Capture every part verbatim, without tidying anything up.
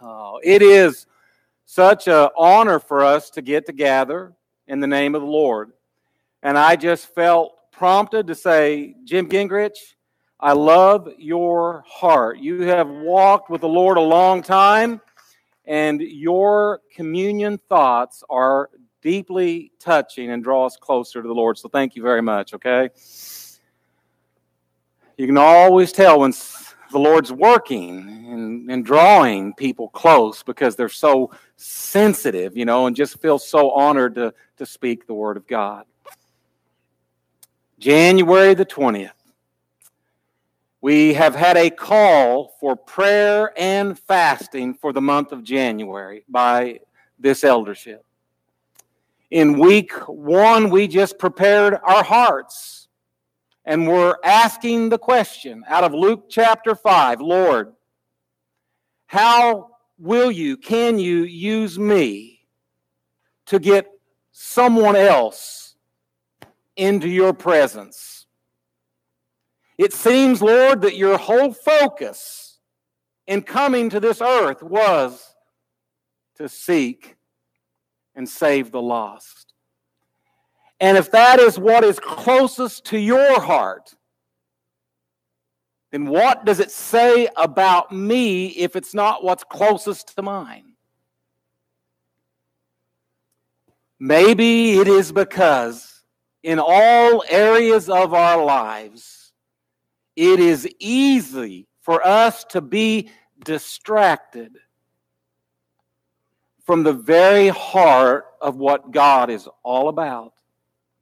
Oh, it is such an honor for us to get to gather in the name of the Lord. And I just felt prompted to say, Jim Gingrich, I love your heart. You have walked with the Lord a long time, and your communion thoughts are deeply touching and draw us closer to the Lord. So thank you very much, okay? You can always tell when the Lord's working and, and drawing people close because they're so sensitive, you know, and just feel so honored to, to speak the Word of God. January the twentieth. We have had a call for prayer and fasting for the month of January by this eldership. In week one, we just prepared our hearts and we're asking the question out of Luke chapter five, Lord, how will you, can you use me to get someone else into your presence? It seems, Lord, that your whole focus in coming to this earth was to seek and save the lost. And if that is what is closest to your heart, then what does it say about me if it's not what's closest to mine? Maybe it is because in all areas of our lives, it is easy for us to be distracted from the very heart of what God is all about.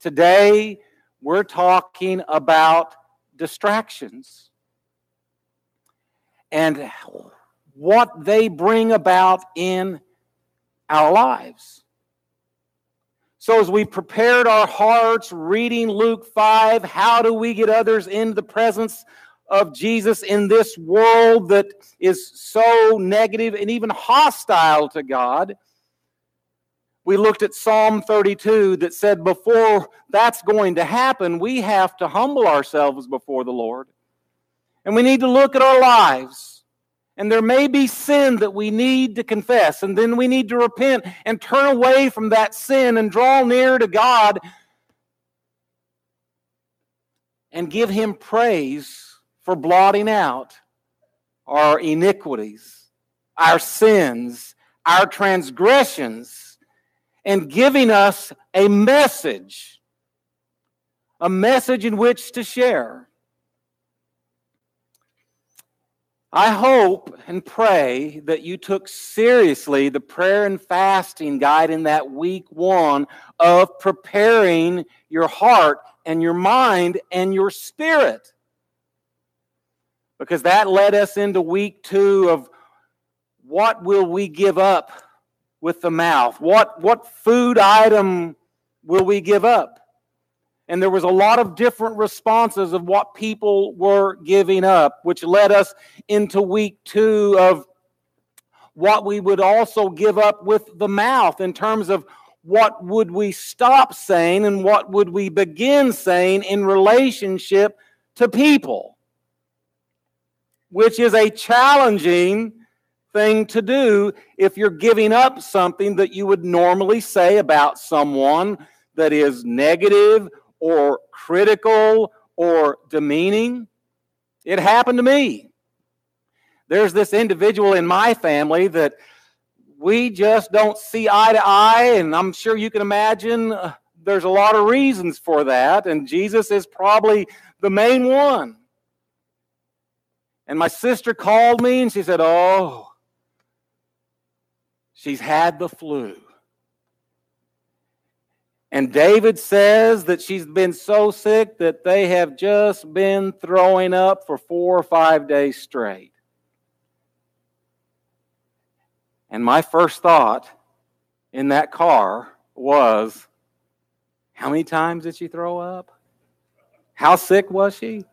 Today, we're talking about distractions and what they bring about in our lives. So as we prepared our hearts, reading Luke five, how do we get others into the presence of Jesus in this world that is so negative and even hostile to God? We looked at Psalm thirty-two that said before that's going to happen, we have to humble ourselves before the Lord. And we need to look at our lives. And there may be sin that we need to confess, and then we need to repent and turn away from that sin and draw near to God and give Him praise for blotting out our iniquities, our sins, our transgressions, and giving us a message, a message in which to share. I hope and pray that you took seriously the prayer and fasting guide in that week one of preparing your heart and your mind and your spirit. Because that led us into week two of what will we give up with the mouth? What, what food item will we give up? And there was a lot of different responses of what people were giving up, which led us into week two of what we would also give up with the mouth in terms of what would we stop saying and what would we begin saying in relationship to people, which is a challenging thing to do if you're giving up something that you would normally say about someone that is negative or critical, or demeaning. It happened to me. There's this individual in my family that we just don't see eye to eye, and I'm sure you can imagine uh, there's a lot of reasons for that, and Jesus is probably the main one. And my sister called me, and she said, oh, she's had the flu. And David says that she's been so sick that they have just been throwing up for four or five days straight. And my first thought in that car was, how many times did she throw up? How sick was she?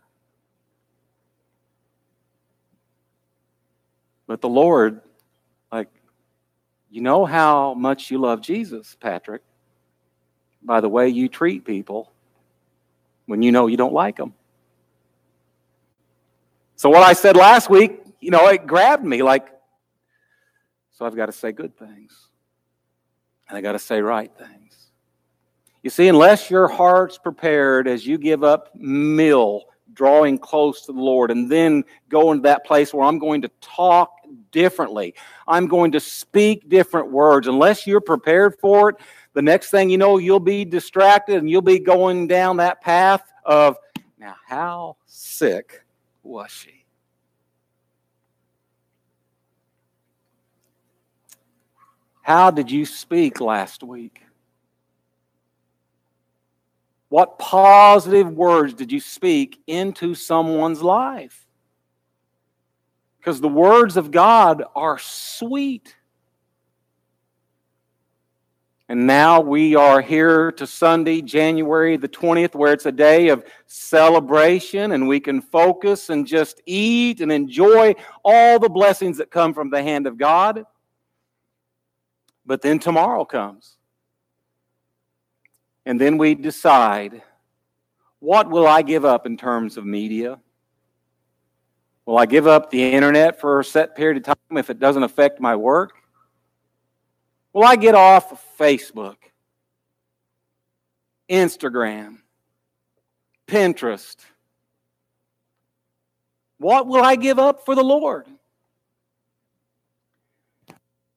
But the Lord, like, you know how much you love Jesus, Patrick, by the way you treat people when you know you don't like them. So what I said last week, you know, it grabbed me like, So I've got to say good things. And I've got to say right things. You see, unless your heart's prepared as you give up meal, drawing close to the Lord, and then go into that place where I'm going to talk differently. I'm going to speak different words. Unless you're prepared for it, the next thing you know, you'll be distracted and you'll be going down that path of, now how sick was she? How did you speak last week? What positive words did you speak into someone's life? Because the words of God are sweet. And now we are here to Sunday, January the twentieth, where it's a day of celebration, and we can focus and just eat and enjoy all the blessings that come from the hand of God. But then tomorrow comes. And then we decide, what will I give up in terms of media? Will I give up the internet for a set period of time if it doesn't affect my work? Will I get off of Facebook, Instagram, Pinterest? What will I give up for the Lord?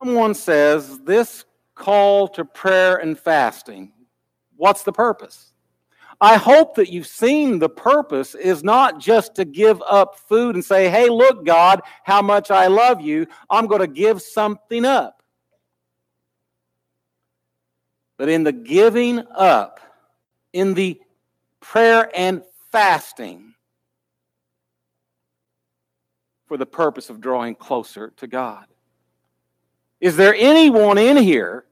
Someone says, this call to prayer and fasting, what's the purpose? I hope that you've seen the purpose is not just to give up food and say, hey, look, God, how much I love you. I'm going to give something up. But in the giving up, in the prayer and fasting, for the purpose of drawing closer to God. Is there anyone in here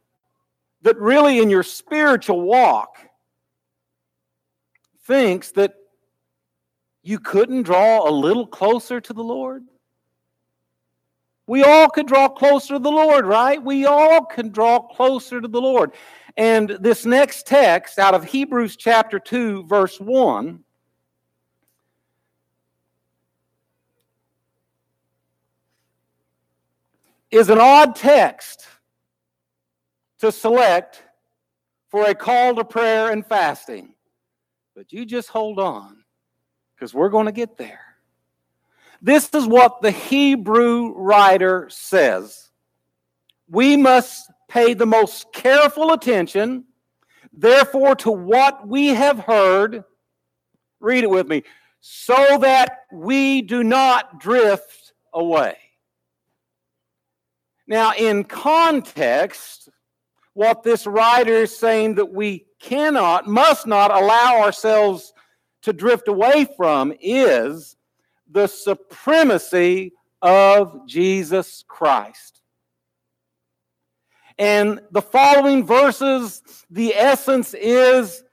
that really in your spiritual walk thinks that you couldn't draw a little closer to the Lord? We all could draw closer to the Lord, right? We all can draw closer to the Lord. And this next text out of Hebrews chapter two, verse one, is an odd text to select for a call to prayer and fasting. But you just hold on, because we're going to get there. This is what the Hebrew writer says. We must pay the most careful attention, therefore, to what we have heard. Read it with me. So that we do not drift away. Now, in context, what this writer is saying that we cannot, must not allow ourselves to drift away from is the supremacy of Jesus Christ. And the following verses, the essence is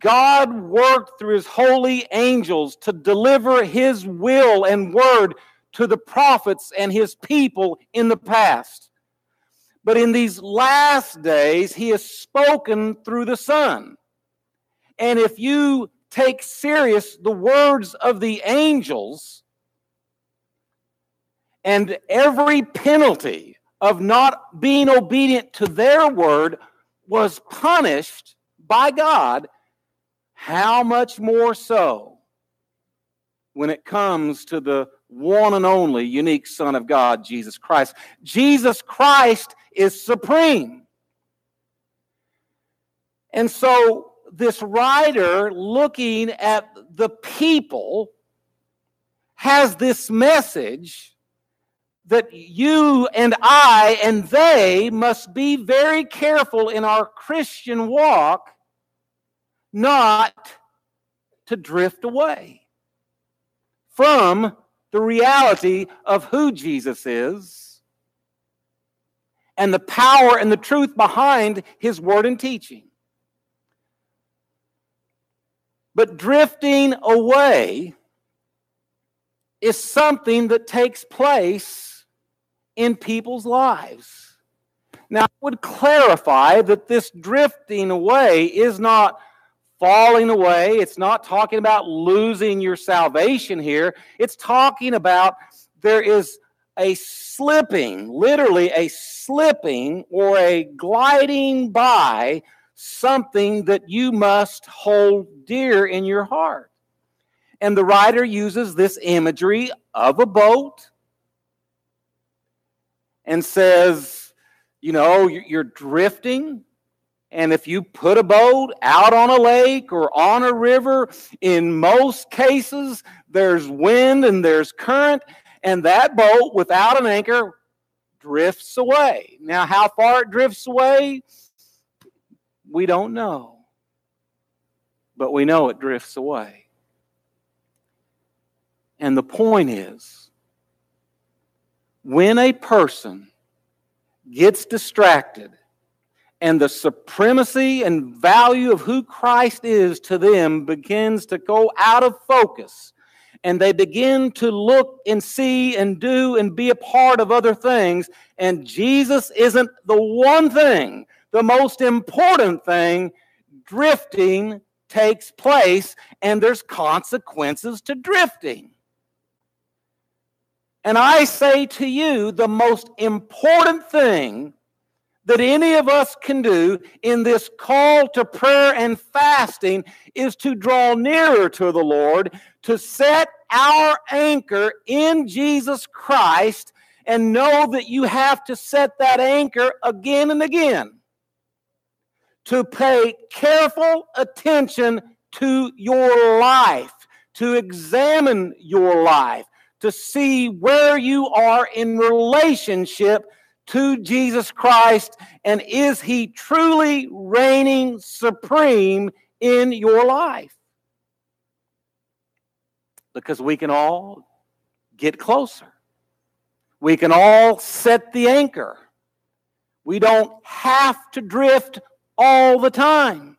God worked through His holy angels to deliver His will and word to the prophets and His people in the past. But in these last days, He has spoken through the Son. And if you take serious the words of the angels and every penalty of not being obedient to their word was punished by God, how much more so when it comes to the one and only unique Son of God, Jesus Christ. Jesus Christ is supreme. And so this writer, looking at the people, has this message that you and I and they must be very careful in our Christian walk not to drift away from the reality of who Jesus is and the power and the truth behind His word and teaching. But drifting away is something that takes place in people's lives. Now, I would clarify that this drifting away is not falling away. It's not talking about losing your salvation here. It's talking about there is a slipping, literally a slipping or a gliding by something that you must hold dear in your heart. And the writer uses this imagery of a boat and says, you know, you're drifting. And if you put a boat out on a lake or on a river, in most cases, there's wind and there's current, and that boat, without an anchor, drifts away. Now, how far it drifts away, we don't know. But we know it drifts away. And the point is, when a person gets distracted, and the supremacy and value of who Christ is to them begins to go out of focus, and they begin to look and see and do and be a part of other things, and Jesus isn't the one thing, the most important thing, drifting takes place, and there's consequences to drifting. And I say to you, the most important thing that any of us can do in this call to prayer and fasting is to draw nearer to the Lord, to set our anchor in Jesus Christ, and know that you have to set that anchor again and again, to pay careful attention to your life, to examine your life, to see where you are in relationship to Jesus Christ, and is he truly reigning supreme in your life? Because we can all get closer. We can all set the anchor. We don't have to drift all the time.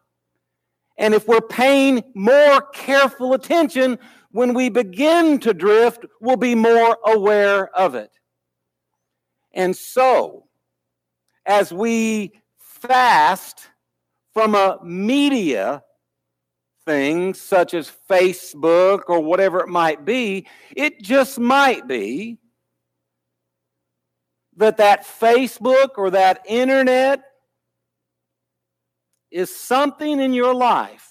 And if we're paying more careful attention, when we begin to drift, we'll be more aware of it. And so, as we fast from a media thing, such as Facebook or whatever it might be, it just might be that that Facebook or that internet is something in your life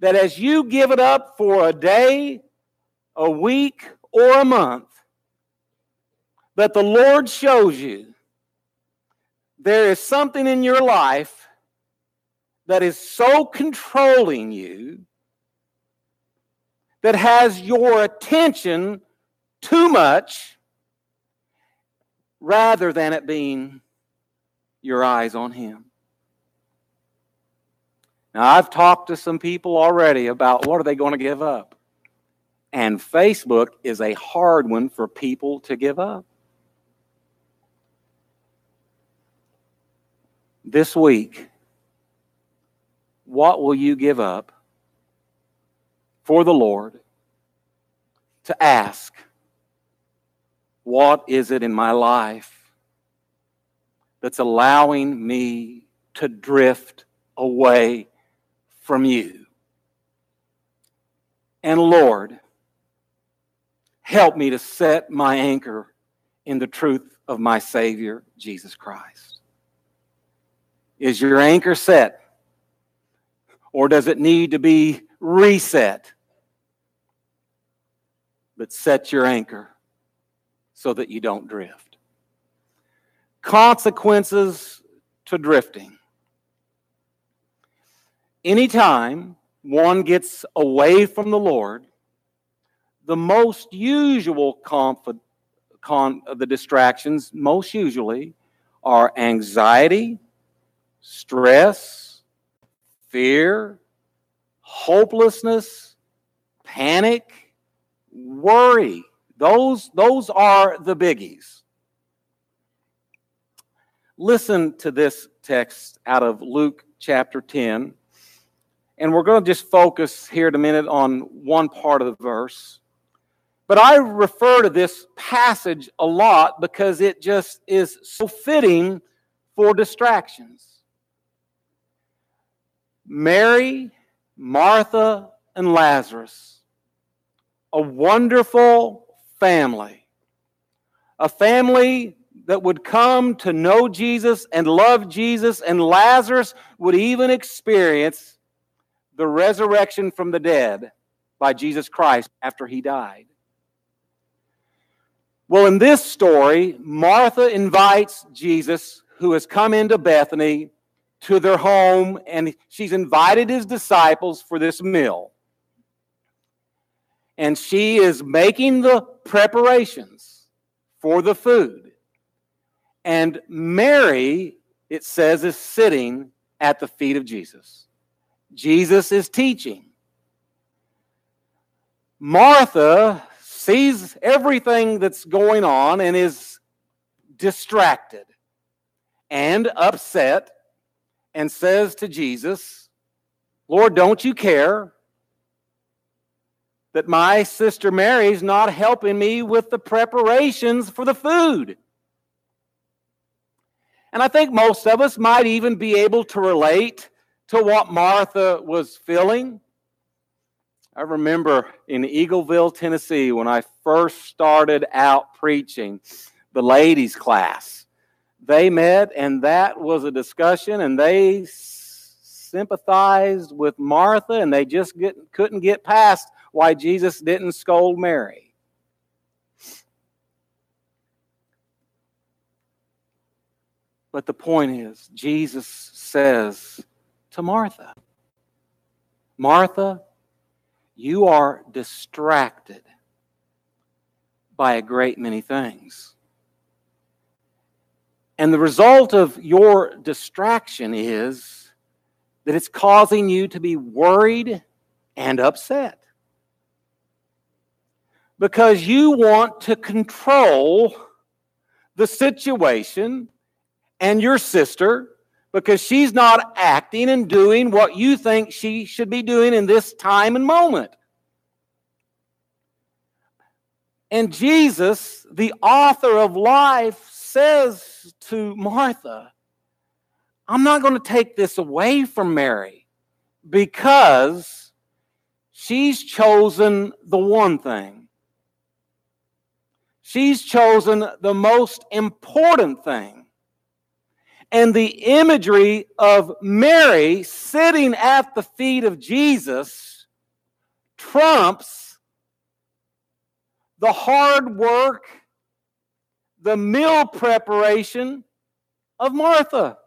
that as you give it up for a day, a week, or a month, that the Lord shows you there is something in your life that is so controlling you, that has your attention too much rather than it being your eyes on Him. Now, I've talked to some people already about what are they going to give up. And Facebook is a hard one for people to give up. This week, what will you give up for the Lord to ask, what is it in my life that's allowing me to drift away from you? And Lord, help me to set my anchor in the truth of my Savior, Jesus Christ. Is your anchor set? Or does it need to be reset? But set your anchor so that you don't drift. Consequences to drifting. Anytime one gets away from the Lord, the most usual conf- con- the distractions, most usually, are anxiety, stress, fear, hopelessness, panic, worry. Those, those are the biggies. Listen to this text out of Luke chapter ten. And we're going to just focus here in a minute on one part of the verse. But I refer to this passage a lot because it just is so fitting for distractions. Mary, Martha, and Lazarus, a wonderful family. a family that would come to know Jesus and love Jesus, and Lazarus would even experience the resurrection from the dead by Jesus Christ after he died. Well, in this story, Martha invites Jesus, who has come into Bethany, to their home, and she's invited his disciples for this meal. And she is making the preparations for the food. And Mary, it says, is sitting at the feet of Jesus. Jesus is teaching. Martha sees everything that's going on and is distracted and upset and says to Jesus, "Lord, don't you care that my sister Mary's not helping me with the preparations for the food?" And I think most of us might even be able to relate to what Martha was feeling. I remember in Eagleville, Tennessee, when I first started out preaching the ladies' class, they met, and that was a discussion, and they sympathized with Martha, and they just get, couldn't get past why Jesus didn't scold Mary. But the point is, Jesus says to Martha, "Martha, you are distracted by a great many things. And the result of your distraction is that it's causing you to be worried and upset, because you want to control the situation and your sister, because she's not acting and doing what you think she should be doing in this time and moment." And Jesus, the author of life, says to Martha, "I'm not going to take this away from Mary, because she's chosen the one thing. She's chosen the most important thing." And the imagery of Mary sitting at the feet of Jesus trumps the hard work, the meal preparation of Martha.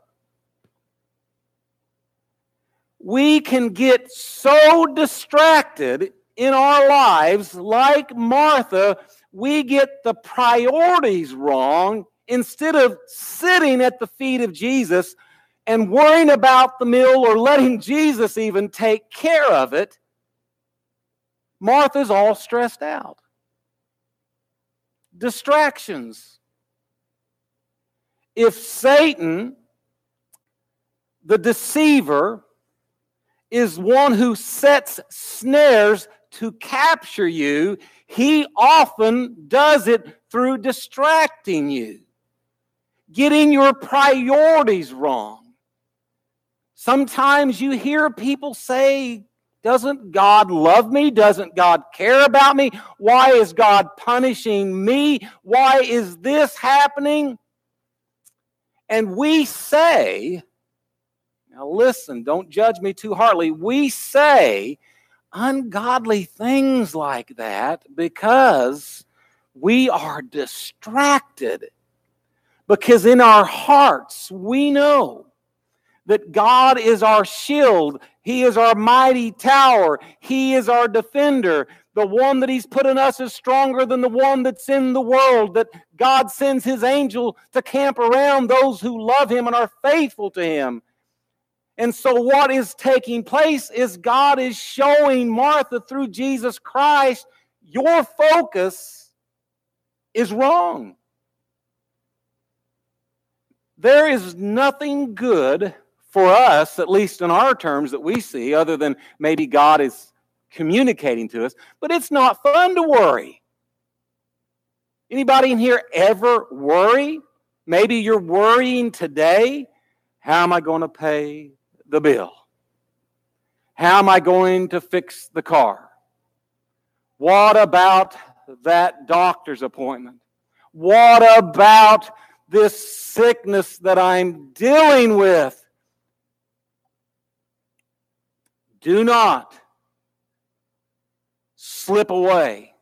We can get so distracted in our lives, like Martha. We get the priorities wrong instead of sitting at the feet of Jesus and worrying about the meal or letting Jesus even take care of it. Martha's all stressed out. Distractions. If Satan, the deceiver, is one who sets snares to capture you, he often does it through distracting you, getting your priorities wrong. Sometimes you hear people say, "Doesn't God love me? Doesn't God care about me? Why is God punishing me? Why is this happening?" And we say, now listen, don't judge me too hardly, we say ungodly things like that because we are distracted. Because in our hearts, we know that God is our shield. He is our mighty tower. He is our defender. The one that he's put in us is stronger than the one that's in the world, that God sends his angel to camp around those who love him and are faithful to him. And so what is taking place is God is showing Martha through Jesus Christ, your focus is wrong. There is nothing good for us, at least in our terms that we see, other than maybe God is communicating to us, but it's not fun to worry. Anybody in here ever worry? Maybe you're worrying today. How am I going to pay the bill? How am I going to fix the car? What about that doctor's appointment? What about this sickness that I'm dealing with? Do not slip away.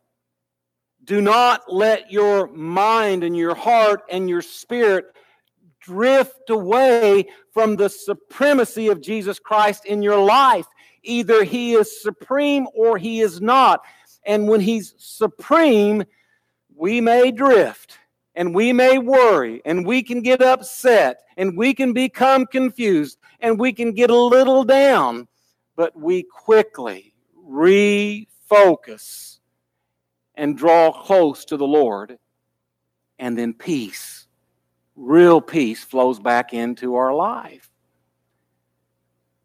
Do not let your mind and your heart and your spirit drift away from the supremacy of Jesus Christ in your life. Either he is supreme or he is not. And when he's supreme, we may drift and we may worry and we can get upset and we can become confused and we can get a little down. But we quickly refocus and draw close to the Lord, and then peace, real peace, flows back into our life.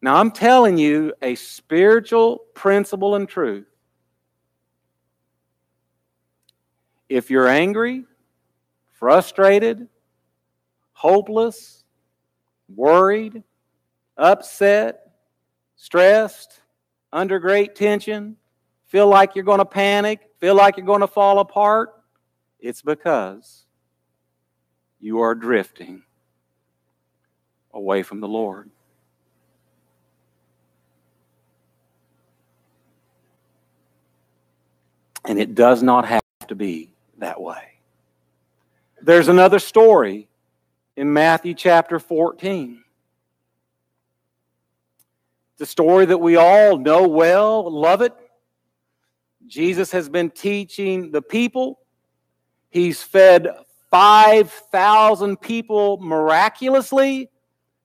Now, I'm telling you a spiritual principle and truth. If you're angry, frustrated, hopeless, worried, upset, stressed, under great tension, feel like you're going to panic, feel like you're going to fall apart, it's because you are drifting away from the Lord. And it does not have to be that way. There's another story in Matthew chapter fourteen. The story that we all know well, love it. Jesus has been teaching the people. He's fed five thousand people miraculously,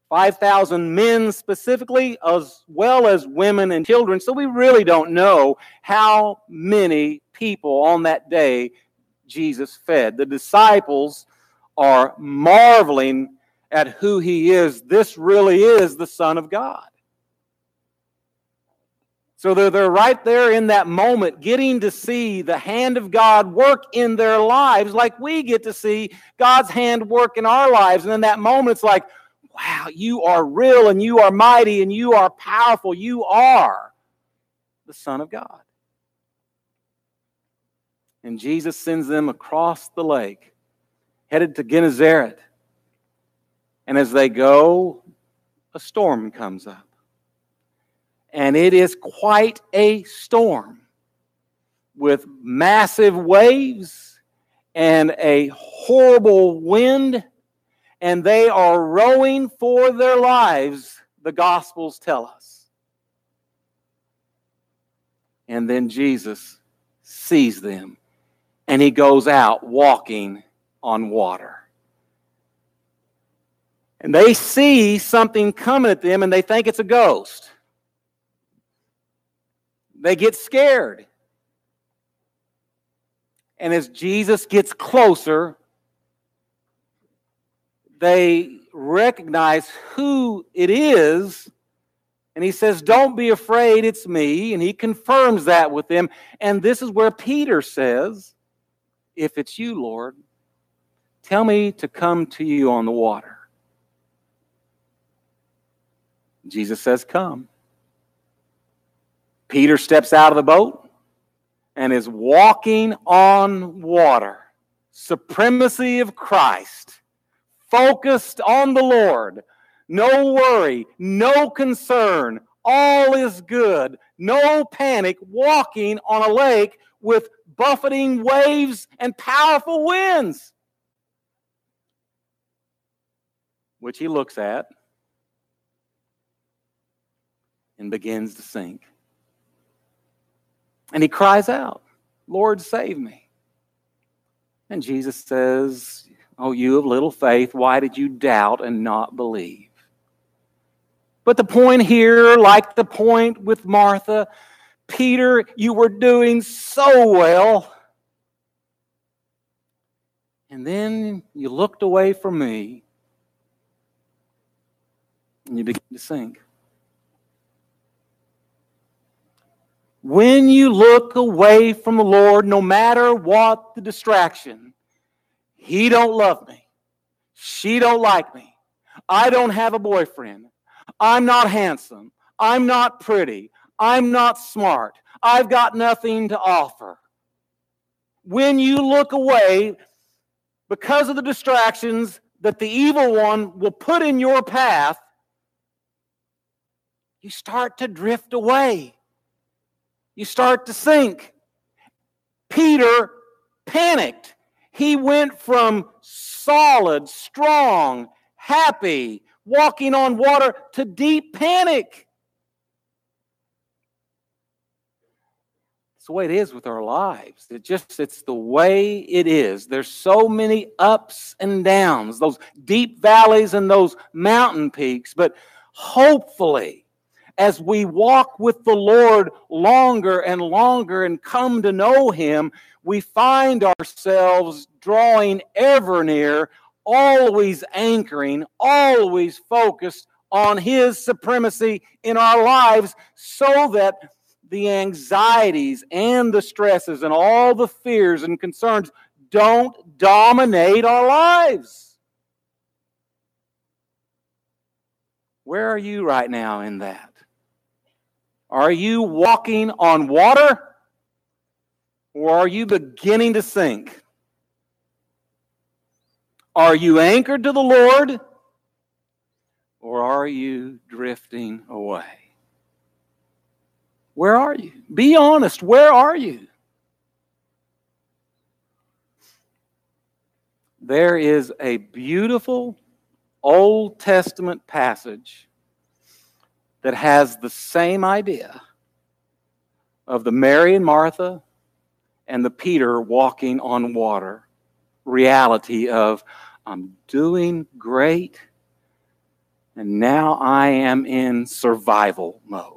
five thousand men specifically, as well as women and children. So we really don't know how many people on that day Jesus fed. The disciples are marveling at who he is. This really is the Son of God. So they're, they're right there in that moment getting to see the hand of God work in their lives like we get to see God's hand work in our lives. And in that moment, it's like, wow, you are real and you are mighty and you are powerful. You are the Son of God. And Jesus sends them across the lake, headed to Gennesaret. And as they go, a storm comes up. And it is quite a storm with massive waves and a horrible wind. And they are rowing for their lives, the Gospels tell us. And then Jesus sees them and he goes out walking on water. And they see something coming at them and they think it's a ghost. They get scared. And as Jesus gets closer, they recognize who it is. And he says, "Don't be afraid, it's me." And he confirms that with them. And this is where Peter says, "If it's you, Lord, tell me to come to you on the water." Jesus says, "Come." Peter steps out of the boat and is walking on water. Supremacy of Christ. Focused on the Lord. No worry. No concern. All is good. No panic. Walking on a lake with buffeting waves and powerful winds. Which he looks at and begins to sink. And he cries out, "Lord, save me." And Jesus says, "Oh, you of little faith, why did you doubt and not believe?" But the point here, like the point with Martha, Peter, you were doing so well. And then you looked away from me and you began to sink. When you look away from the Lord, no matter what the distraction, he don't love me, she don't like me, I don't have a boyfriend, I'm not handsome, I'm not pretty, I'm not smart, I've got nothing to offer. When you look away, because of the distractions that the evil one will put in your path, you start to drift away. You start to sink. Peter panicked. He went from solid, strong, happy, walking on water to deep panic. It's the way it is with our lives. It just, it's the way it is. There's so many ups and downs, those deep valleys and those mountain peaks. But hopefully, as we walk with the Lord longer and longer and come to know Him, we find ourselves drawing ever near, always anchoring, always focused on His supremacy in our lives, so that the anxieties and the stresses and all the fears and concerns don't dominate our lives. Where are you right now in that? Are you walking on water, or are you beginning to sink? Are you anchored to the Lord, or are you drifting away? Where are you? Be honest. Where are you? There is a beautiful Old Testament passage that has the same idea of the Mary and Martha and the Peter walking on water. Reality of, I'm doing great, and now I am in survival mode.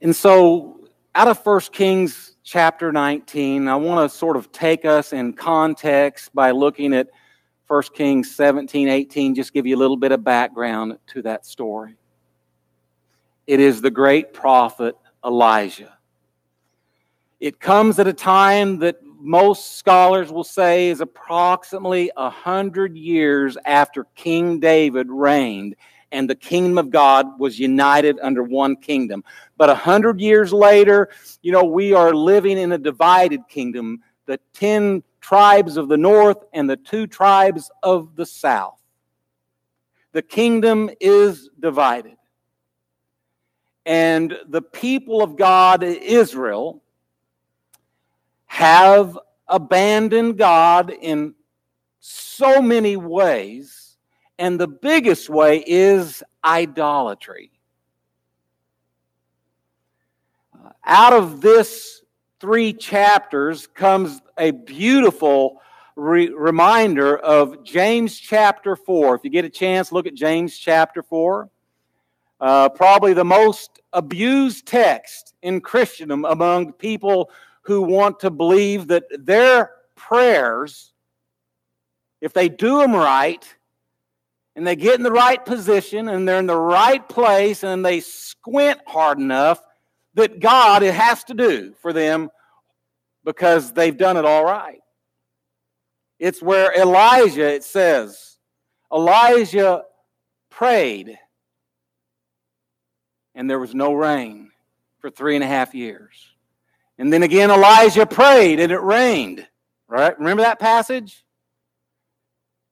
And so, out of First Kings chapter nineteen, I want to sort of take us in context by looking at First Kings seventeen, eighteen, just give you a little bit of background to that story. It is the great prophet Elijah. It comes at a time that most scholars will say is approximately a hundred years after King David reigned and the kingdom of God was united under one kingdom. But a hundred years later, you know, we are living in a divided kingdom, the ten tribes of the north and the two tribes of the south. The kingdom is divided. And the people of God, Israel, have abandoned God in so many ways, and the biggest way is idolatry. Uh, out of this three chapters comes a beautiful re- reminder of James chapter four. If you get a chance, look at James chapter four. Uh, probably the most abused text in Christendom among people who want to believe that their prayers, if they do them right, and they get in the right position, and they're in the right place, and they squint hard enough, that God, it has to do for them because they've done it all right. It's where Elijah, it says, Elijah prayed, and there was no rain for three and a half years. And then again, Elijah prayed and it rained, right? Remember that passage?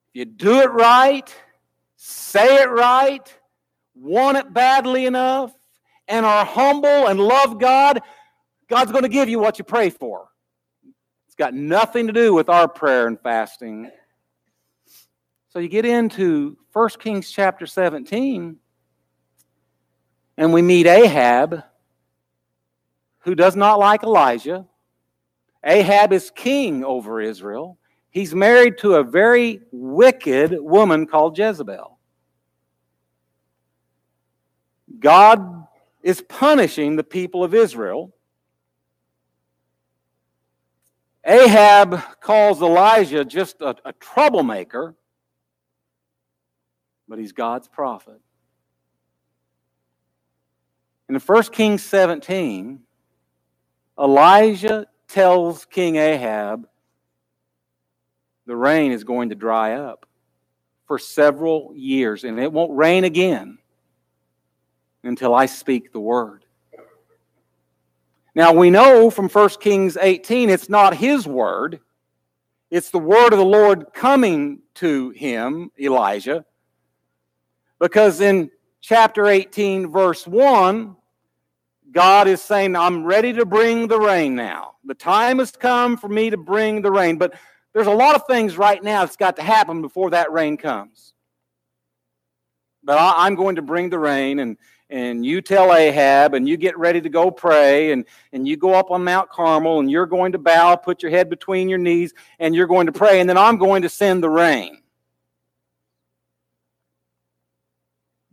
If you do it right, say it right, want it badly enough, and are humble and love God, God's going to give you what you pray for. It's got nothing to do with our prayer and fasting. So you get into First Kings chapter seventeen, and we meet Ahab, who does not like Elijah. Ahab is king over Israel. He's married to a very wicked woman called Jezebel. God is punishing the people of Israel. Ahab calls Elijah just a, a troublemaker, but he's God's prophet. In First Kings seventeen, Elijah tells King Ahab the rain is going to dry up for several years, and it won't rain again until I speak the word. Now we know from First Kings eighteen, it's not his word. It's the word of the Lord coming to him, Elijah. Because in chapter eighteen, verse one, God is saying, I'm ready to bring the rain now. The time has come for me to bring the rain. But there's a lot of things right now that's got to happen before that rain comes. But I, I'm going to bring the rain, and, and you tell Ahab, and you get ready to go pray, and, and you go up on Mount Carmel, and you're going to bow, put your head between your knees, and you're going to pray, and then I'm going to send the rain.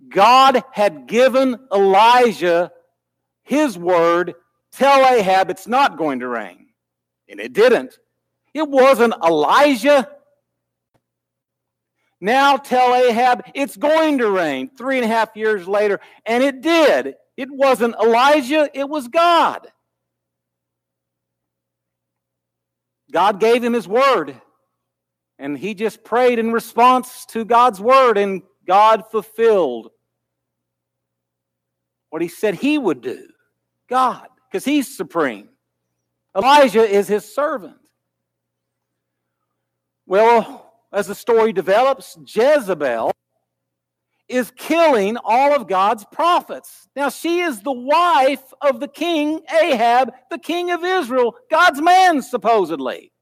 God had given Elijah his word, tell Ahab it's not going to rain. And it didn't. It wasn't Elijah. Now tell Ahab it's going to rain three and a half years later. And it did. It wasn't Elijah. It was God. God gave him his word. And he just prayed in response to God's word. And God fulfilled what he said he would do. God, because he's supreme. Elijah is his servant. Well, as the story develops, Jezebel is killing all of God's prophets. Now, she is the wife of the king, Ahab, the king of Israel, God's man, supposedly.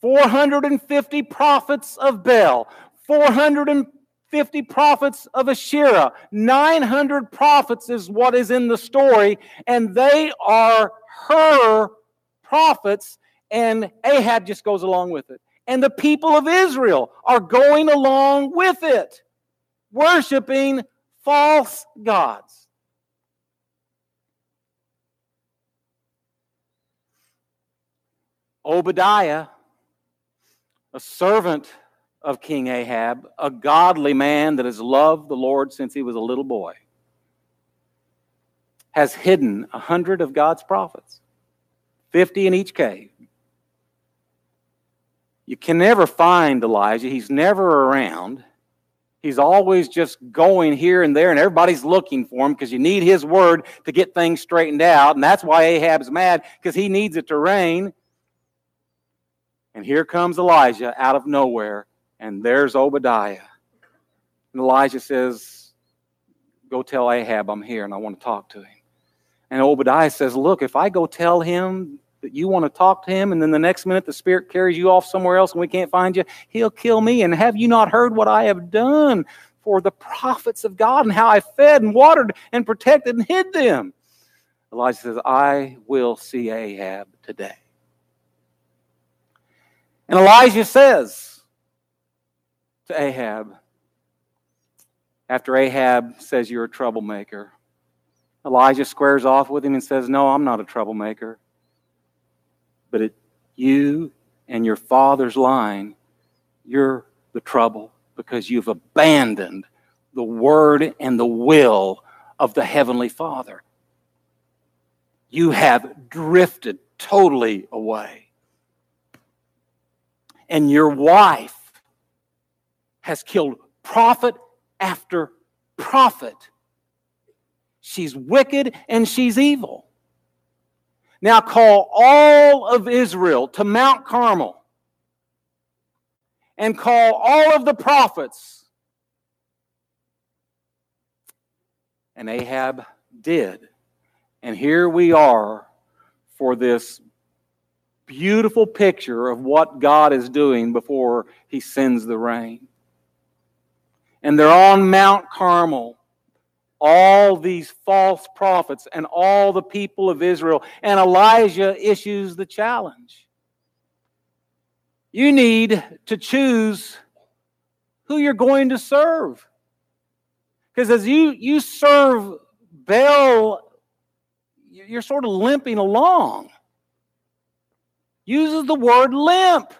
four hundred fifty prophets of Baal, four hundred fifty prophets of Asherah, nine hundred prophets is what is in the story, and they are her prophets, and Ahab just goes along with it. And the people of Israel are going along with it, worshiping false gods. Obadiah, a servant of King Ahab, a godly man that has loved the Lord since he was a little boy, has hidden a hundred of God's prophets, fifty in each cave. You can never find Elijah. He's never around. He's always just going here and there, and everybody's looking for him because you need his word to get things straightened out, and that's why Ahab's mad, because he needs it to rain. And here comes Elijah out of nowhere, and there's Obadiah. And Elijah says, go tell Ahab I'm here and I want to talk to him. And Obadiah says, look, if I go tell him that you want to talk to him, and then the next minute the Spirit carries you off somewhere else and we can't find you, he'll kill me. And have you not heard what I have done for the prophets of God, and how I fed and watered and protected and hid them? Elijah says, I will see Ahab today. And Elijah says to Ahab, after Ahab says you're a troublemaker, Elijah squares off with him and says, no, I'm not a troublemaker. But it, you and your father's line, you're the trouble, because you've abandoned the word and the will of the Heavenly Father. You have drifted totally away. And your wife has killed prophet after prophet. She's wicked and she's evil. Now call all of Israel to Mount Carmel, and call all of the prophets. And Ahab did. And here we are for this beautiful picture of what God is doing before he sends the rain. And they're on Mount Carmel, all these false prophets and all the people of Israel. And Elijah issues the challenge. You need to choose who you're going to serve. Because as you, you serve Baal, you're sort of limping along. Uses the word limp.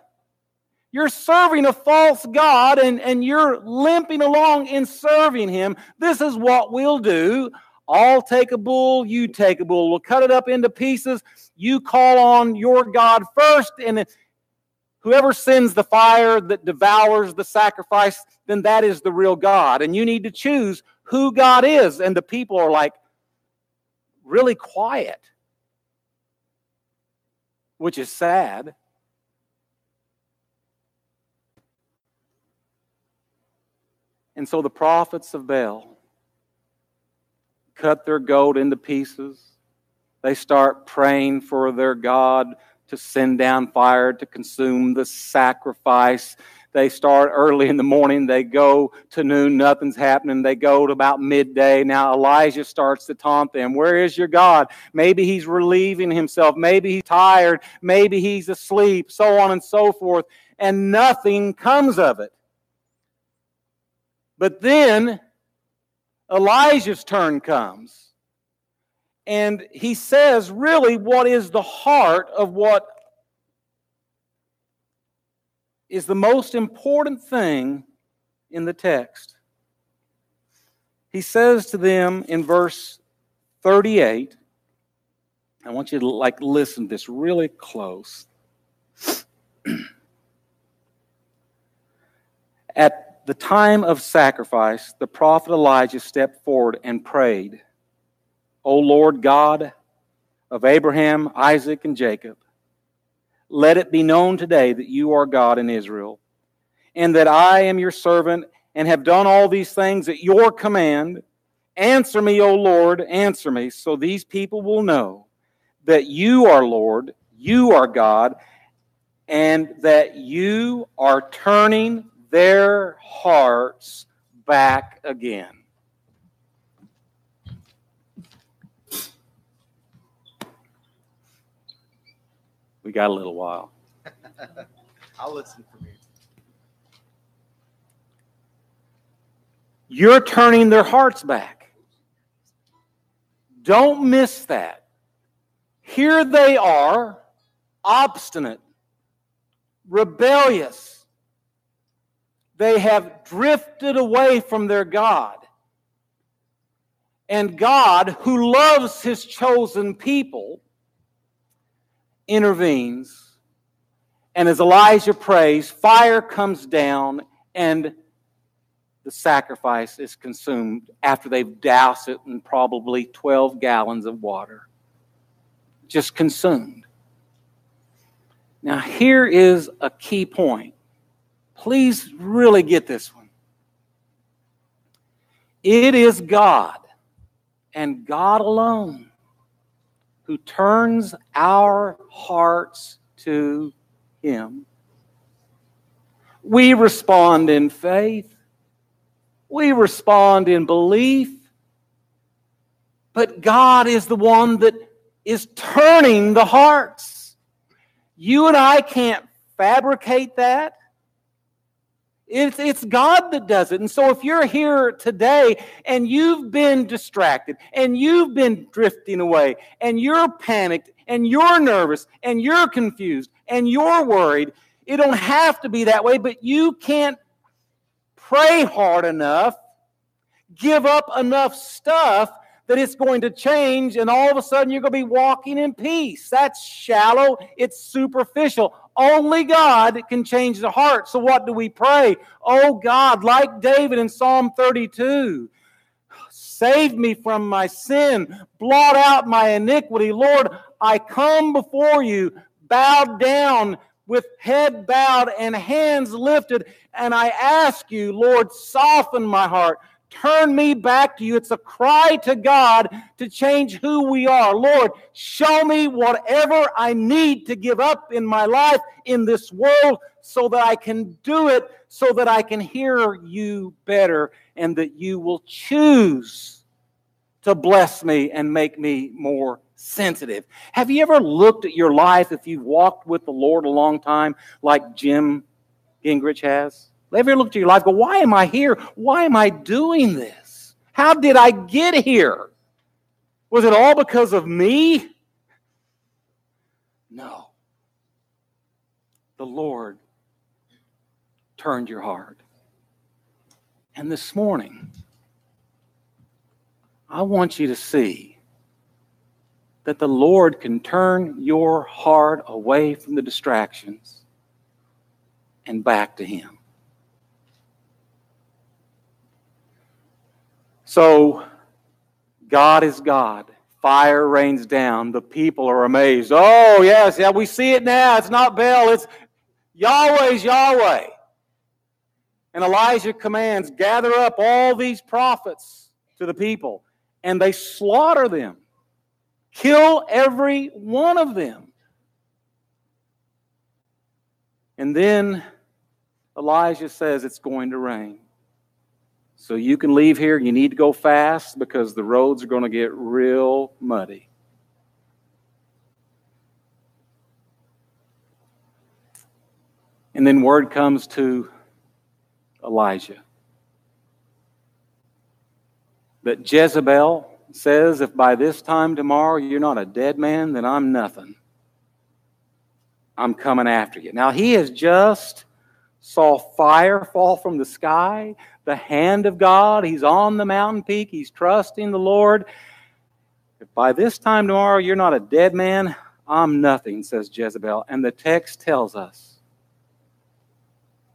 You're serving a false god, and, and you're limping along in serving him. This is what we'll do. I'll take a bull, you take a bull. We'll cut it up into pieces. You call on your God first, and whoever sends the fire that devours the sacrifice, then that is the real God. And you need to choose who God is. And the people are like, really quiet, which is sad. And so the prophets of Baal cut their gold into pieces. They start praying for their God to send down fire to consume the sacrifice. They start early in the morning. They go to noon. Nothing's happening. They go to about midday. Now Elijah starts to taunt them. Where is your God? Maybe he's relieving himself. Maybe he's tired. Maybe he's asleep. So on and so forth. And nothing comes of it. But then Elijah's turn comes. And he says, really, what is the heart of what is the most important thing in the text. He says to them in verse thirty-eight, I want you to like listen to this really close. At the time of sacrifice, the prophet Elijah stepped forward and prayed, O Lord God of Abraham, Isaac, and Jacob, let it be known today that you are God in Israel, and that I am your servant and have done all these things at your command. Answer me, O Lord, answer me, so these people will know that you are Lord, you are God, and that you are turning their hearts back again. We got a little while. I'll listen for you. You're turning their hearts back. Don't miss that. Here they are, obstinate, rebellious. They have drifted away from their God. And God, who loves his chosen people, intervenes, and as Elijah prays, fire comes down and the sacrifice is consumed after they've doused it in probably twelve gallons of water. Just consumed. Now here is a key point. Please really get this one. It is God and God alone who turns our hearts to him. We respond in faith. We respond in belief. But God is the one that is turning the hearts. You and I can't fabricate that. It's, it's God that does it. And so if you're here today and you've been distracted and you've been drifting away and you're panicked and you're nervous and you're confused and you're worried, it don't have to be that way, but you can't pray hard enough, give up enough stuff that it's going to change, and all of a sudden you're going to be walking in peace. That's shallow. It's superficial. Only God can change the heart. So what do we pray? Oh God, like David in Psalm thirty-two, save me from my sin, blot out my iniquity. Lord, I come before you, bowed down with head bowed and hands lifted, and I ask you, Lord, soften my heart. Turn me back to you. It's a cry to God to change who we are. Lord, show me whatever I need to give up in my life, in this world, so that I can do it, so that I can hear you better, and that you will choose to bless me and make me more sensitive. Have you ever looked at your life, if you've walked with the Lord a long time, like Jim Gingrich has? Have you ever looked at your life and go, why am I here? Why am I doing this? How did I get here? Was it all because of me? No. The Lord turned your heart. And this morning, I want you to see that the Lord can turn your heart away from the distractions and back to him. So, God is God. Fire rains down. The people are amazed. Oh, yes, yeah, we see it now. It's not Baal. It's Yahweh's Yahweh. And Elijah commands, gather up all these prophets to the people. And they slaughter them. Kill every one of them. And then Elijah says it's going to rain. So you can leave here. You need to go fast because the roads are going to get real muddy. And then word comes to Elijah that Jezebel says, if by this time tomorrow you're not a dead man, then I'm nothing. I'm coming after you. Now he has just saw fire fall from the sky, the hand of God. He's on the mountain peak. He's trusting the Lord. If by this time tomorrow you're not a dead man, I'm nothing, says Jezebel. And the text tells us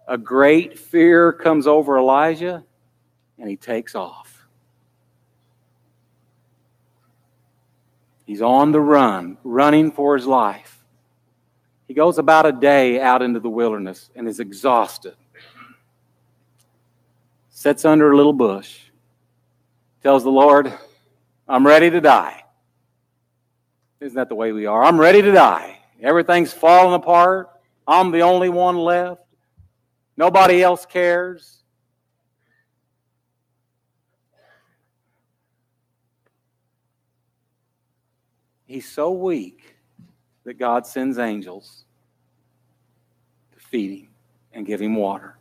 a great fear comes over Elijah and he takes off. He's on the run, running for his life. He goes about a day out into the wilderness and is exhausted. Sits under a little bush. Tells the Lord, I'm ready to die. Isn't that the way we are? I'm ready to die. Everything's falling apart. I'm the only one left. Nobody else cares. He's so weak that God sends angels to feed him and give him water.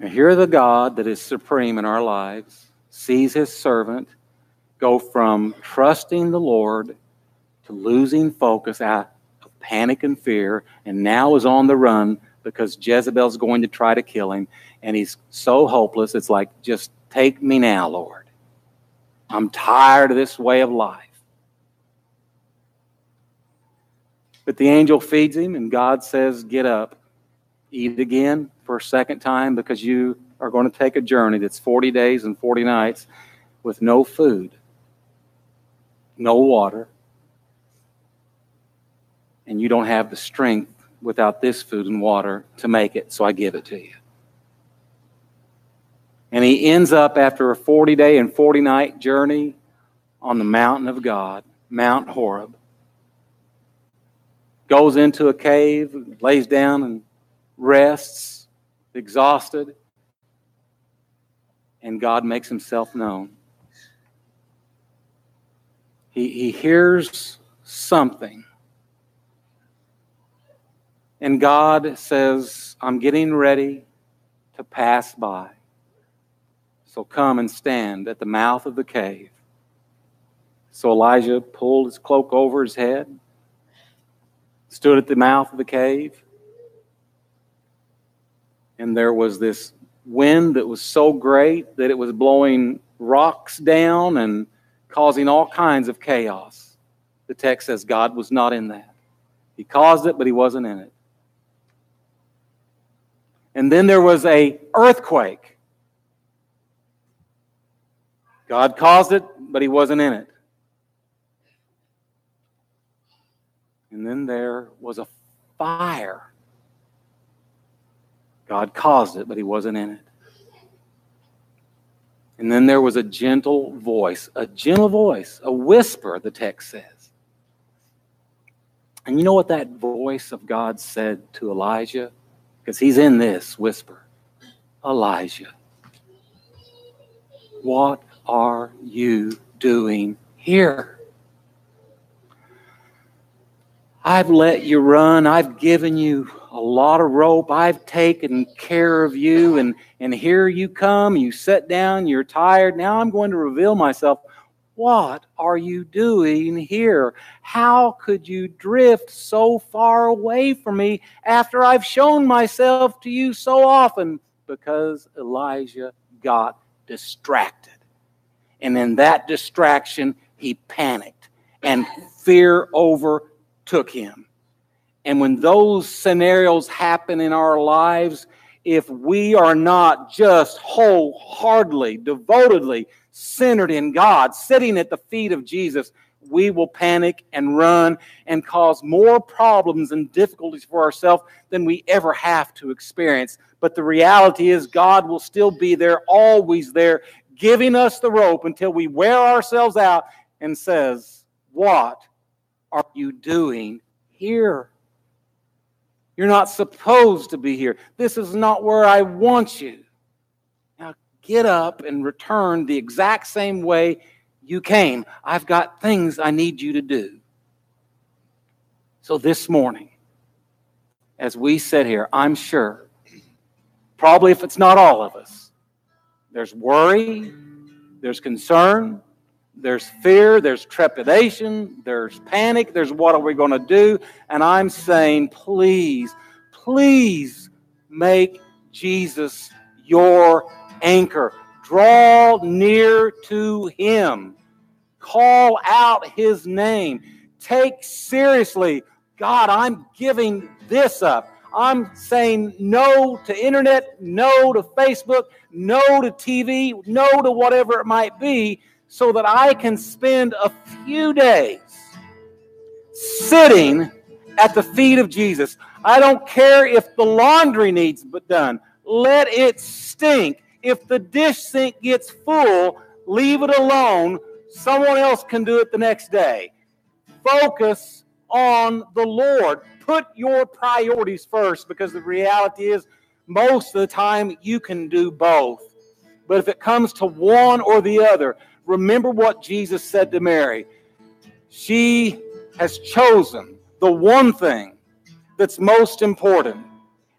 And here the God that is supreme in our lives sees his servant go from trusting the Lord to losing focus out of panic and fear, and now is on the run because Jezebel's going to try to kill him, and he's so hopeless. It's like, just take me now, Lord. I'm tired of this way of life. But the angel feeds him, and God says, get up, eat again for a second time, because you are going to take a journey that's forty days and forty nights with no food, no water, and you don't have the strength without this food and water to make it, so I give it to you. And he ends up after a forty-day and forty-night journey on the mountain of God, Mount Horeb. Goes into a cave, lays down and rests, exhausted. And God makes himself known. He, he hears something. And God says, I'm getting ready to pass by. So come and stand at the mouth of the cave. So Elijah pulled his cloak over his head, stood at the mouth of the cave, and there was this wind that was so great that it was blowing rocks down and causing all kinds of chaos. The text says God was not in that. He caused it, but he wasn't in it. And then there was an earthquake. God caused it, but he wasn't in it. And then there was a fire. God caused it, but he wasn't in it. And then there was a gentle voice, a gentle voice, a whisper, the text says. And you know what that voice of God said to Elijah? Because he's in this whisper. Elijah, what are you doing here? I've let you run. I've given you a lot of rope. I've taken care of you. And, and here you come. You sit down. You're tired. Now I'm going to reveal myself. What are you doing here? How could you drift so far away from me after I've shown myself to you so often? Because Elijah got distracted. And in that distraction, he panicked and fear overtook him. And when those scenarios happen in our lives, if we are not just wholeheartedly, devotedly centered in God, sitting at the feet of Jesus, we will panic and run and cause more problems and difficulties for ourselves than we ever have to experience. But the reality is God will still be there, always there, giving us the rope until we wear ourselves out and says, "What are you doing here? You're not supposed to be here. This is not where I want you. Now get up and return the exact same way you came. I've got things I need you to do." So this morning, as we sit here, I'm sure, probably if it's not all of us, there's worry, there's concern, there's fear, there's trepidation, there's panic, there's what are we going to do? And I'm saying, please, please make Jesus your anchor. Draw near to Him. Call out His name. Take seriously, God, I'm giving this up. I'm saying no to internet, no to Facebook, no to T V, no to whatever it might be, so that I can spend a few days sitting at the feet of Jesus. I don't care if the laundry needs done. Let it stink. If the dish sink gets full, leave it alone. Someone else can do it the next day. Focus on the Lord. Put your priorities first, because the reality is most of the time you can do both. But if it comes to one or the other, remember what Jesus said to Mary. She has chosen the one thing that's most important,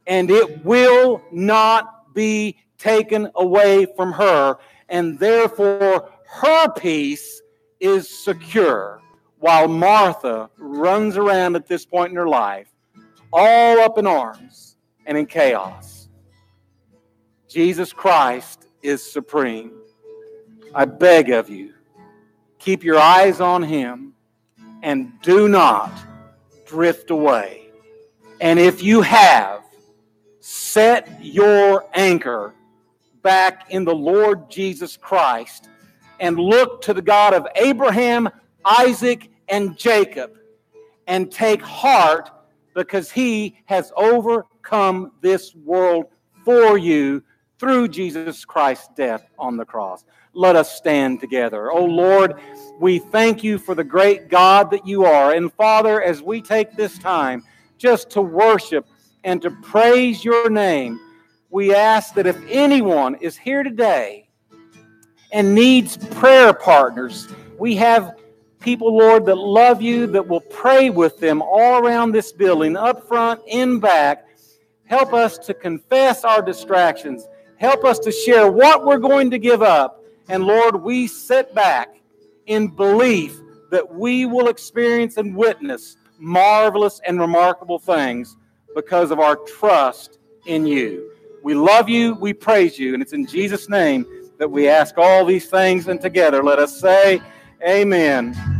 and it will not be taken away from her, and therefore her peace is secure, while Martha runs around at this point in her life, all up in arms and in chaos. Jesus Christ is supreme. I beg of you, keep your eyes on Him and do not drift away. And if you have, set your anchor back in the Lord Jesus Christ and look to the God of Abraham, Isaac, and Jacob, and take heart, because He has overcome this world for you through Jesus Christ's death on the cross. Let us stand together. Oh Lord, we thank You for the great God that You are. And Father, as we take this time just to worship and to praise Your name, we ask that if anyone is here today and needs prayer partners, we have people, Lord, that love You, that will pray with them all around this building, up front, in back. Help us to confess our distractions. Help us to share what we're going to give up. And Lord, we sit back in belief that we will experience and witness marvelous and remarkable things because of our trust in You. We love You, we praise You, and it's in Jesus' name that we ask all these things, and together let us say, amen.